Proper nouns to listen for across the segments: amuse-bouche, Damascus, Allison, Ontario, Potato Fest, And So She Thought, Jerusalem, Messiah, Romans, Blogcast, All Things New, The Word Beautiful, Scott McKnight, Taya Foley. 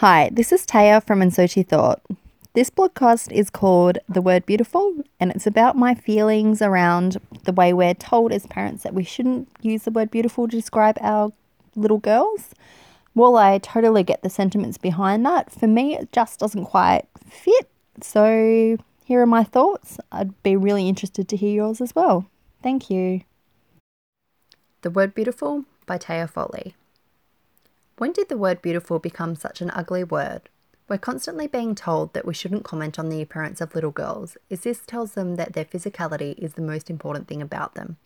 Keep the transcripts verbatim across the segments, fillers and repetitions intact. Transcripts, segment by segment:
Hi, this is Taya from And So She Thought. This blogcast is called The Word Beautiful, and it's about my feelings around the way we're told as parents that we shouldn't use the word beautiful to describe our little girls. While I totally get the sentiments behind that, for me it just doesn't quite fit. So here are my thoughts. I'd be really interested to hear yours as well. Thank you. The Word Beautiful by Taya Foley. When did the word beautiful become such an ugly word? We're constantly being told that we shouldn't comment on the appearance of little girls, as this tells them that their physicality is the most important thing about them.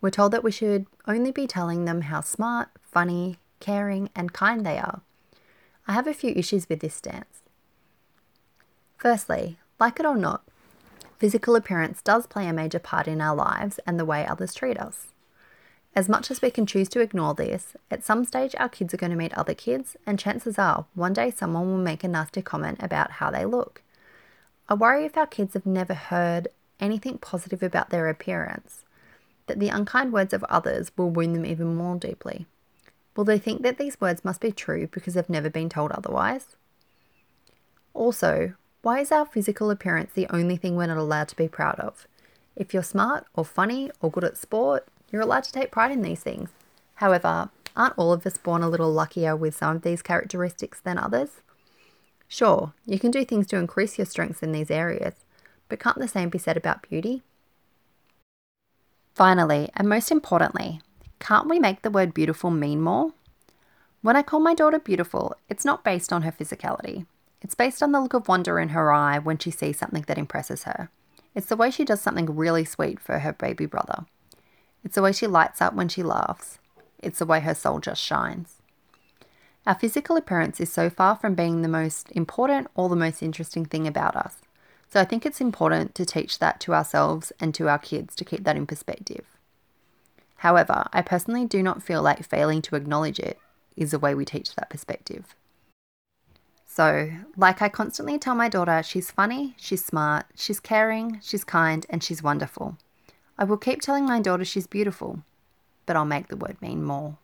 We're told that we should only be telling them how smart, funny, caring, and kind they are. I have a few issues with this stance. Firstly, like it or not, physical appearance does play a major part in our lives and the way others treat us. As much as we can choose to ignore this, at some stage our kids are going to meet other kids, and chances are one day someone will make a nasty comment about how they look. I worry if our kids have never heard anything positive about their appearance, that the unkind words of others will wound them even more deeply. Will they think that these words must be true because they've never been told otherwise? Also, why is our physical appearance the only thing we're not allowed to be proud of? If you're smart or funny or good at sport, you're allowed to take pride in these things. However, aren't all of us born a little luckier with some of these characteristics than others? Sure, you can do things to increase your strengths in these areas, but can't the same be said about beauty? Finally, and most importantly, can't we make the word beautiful mean more? When I call my daughter beautiful, it's not based on her physicality. It's based on the look of wonder in her eye when she sees something that impresses her. It's the way she does something really sweet for her baby brother. It's the way she lights up when she laughs. It's the way her soul just shines. Our physical appearance is so far from being the most important or the most interesting thing about us. So I think it's important to teach that to ourselves and to our kids to keep that in perspective. However, I personally do not feel like failing to acknowledge it is the way we teach that perspective. So, like I constantly tell my daughter, she's funny, she's smart, she's caring, she's kind, and she's wonderful. I will keep telling my daughter she's beautiful, but I'll make the word mean more.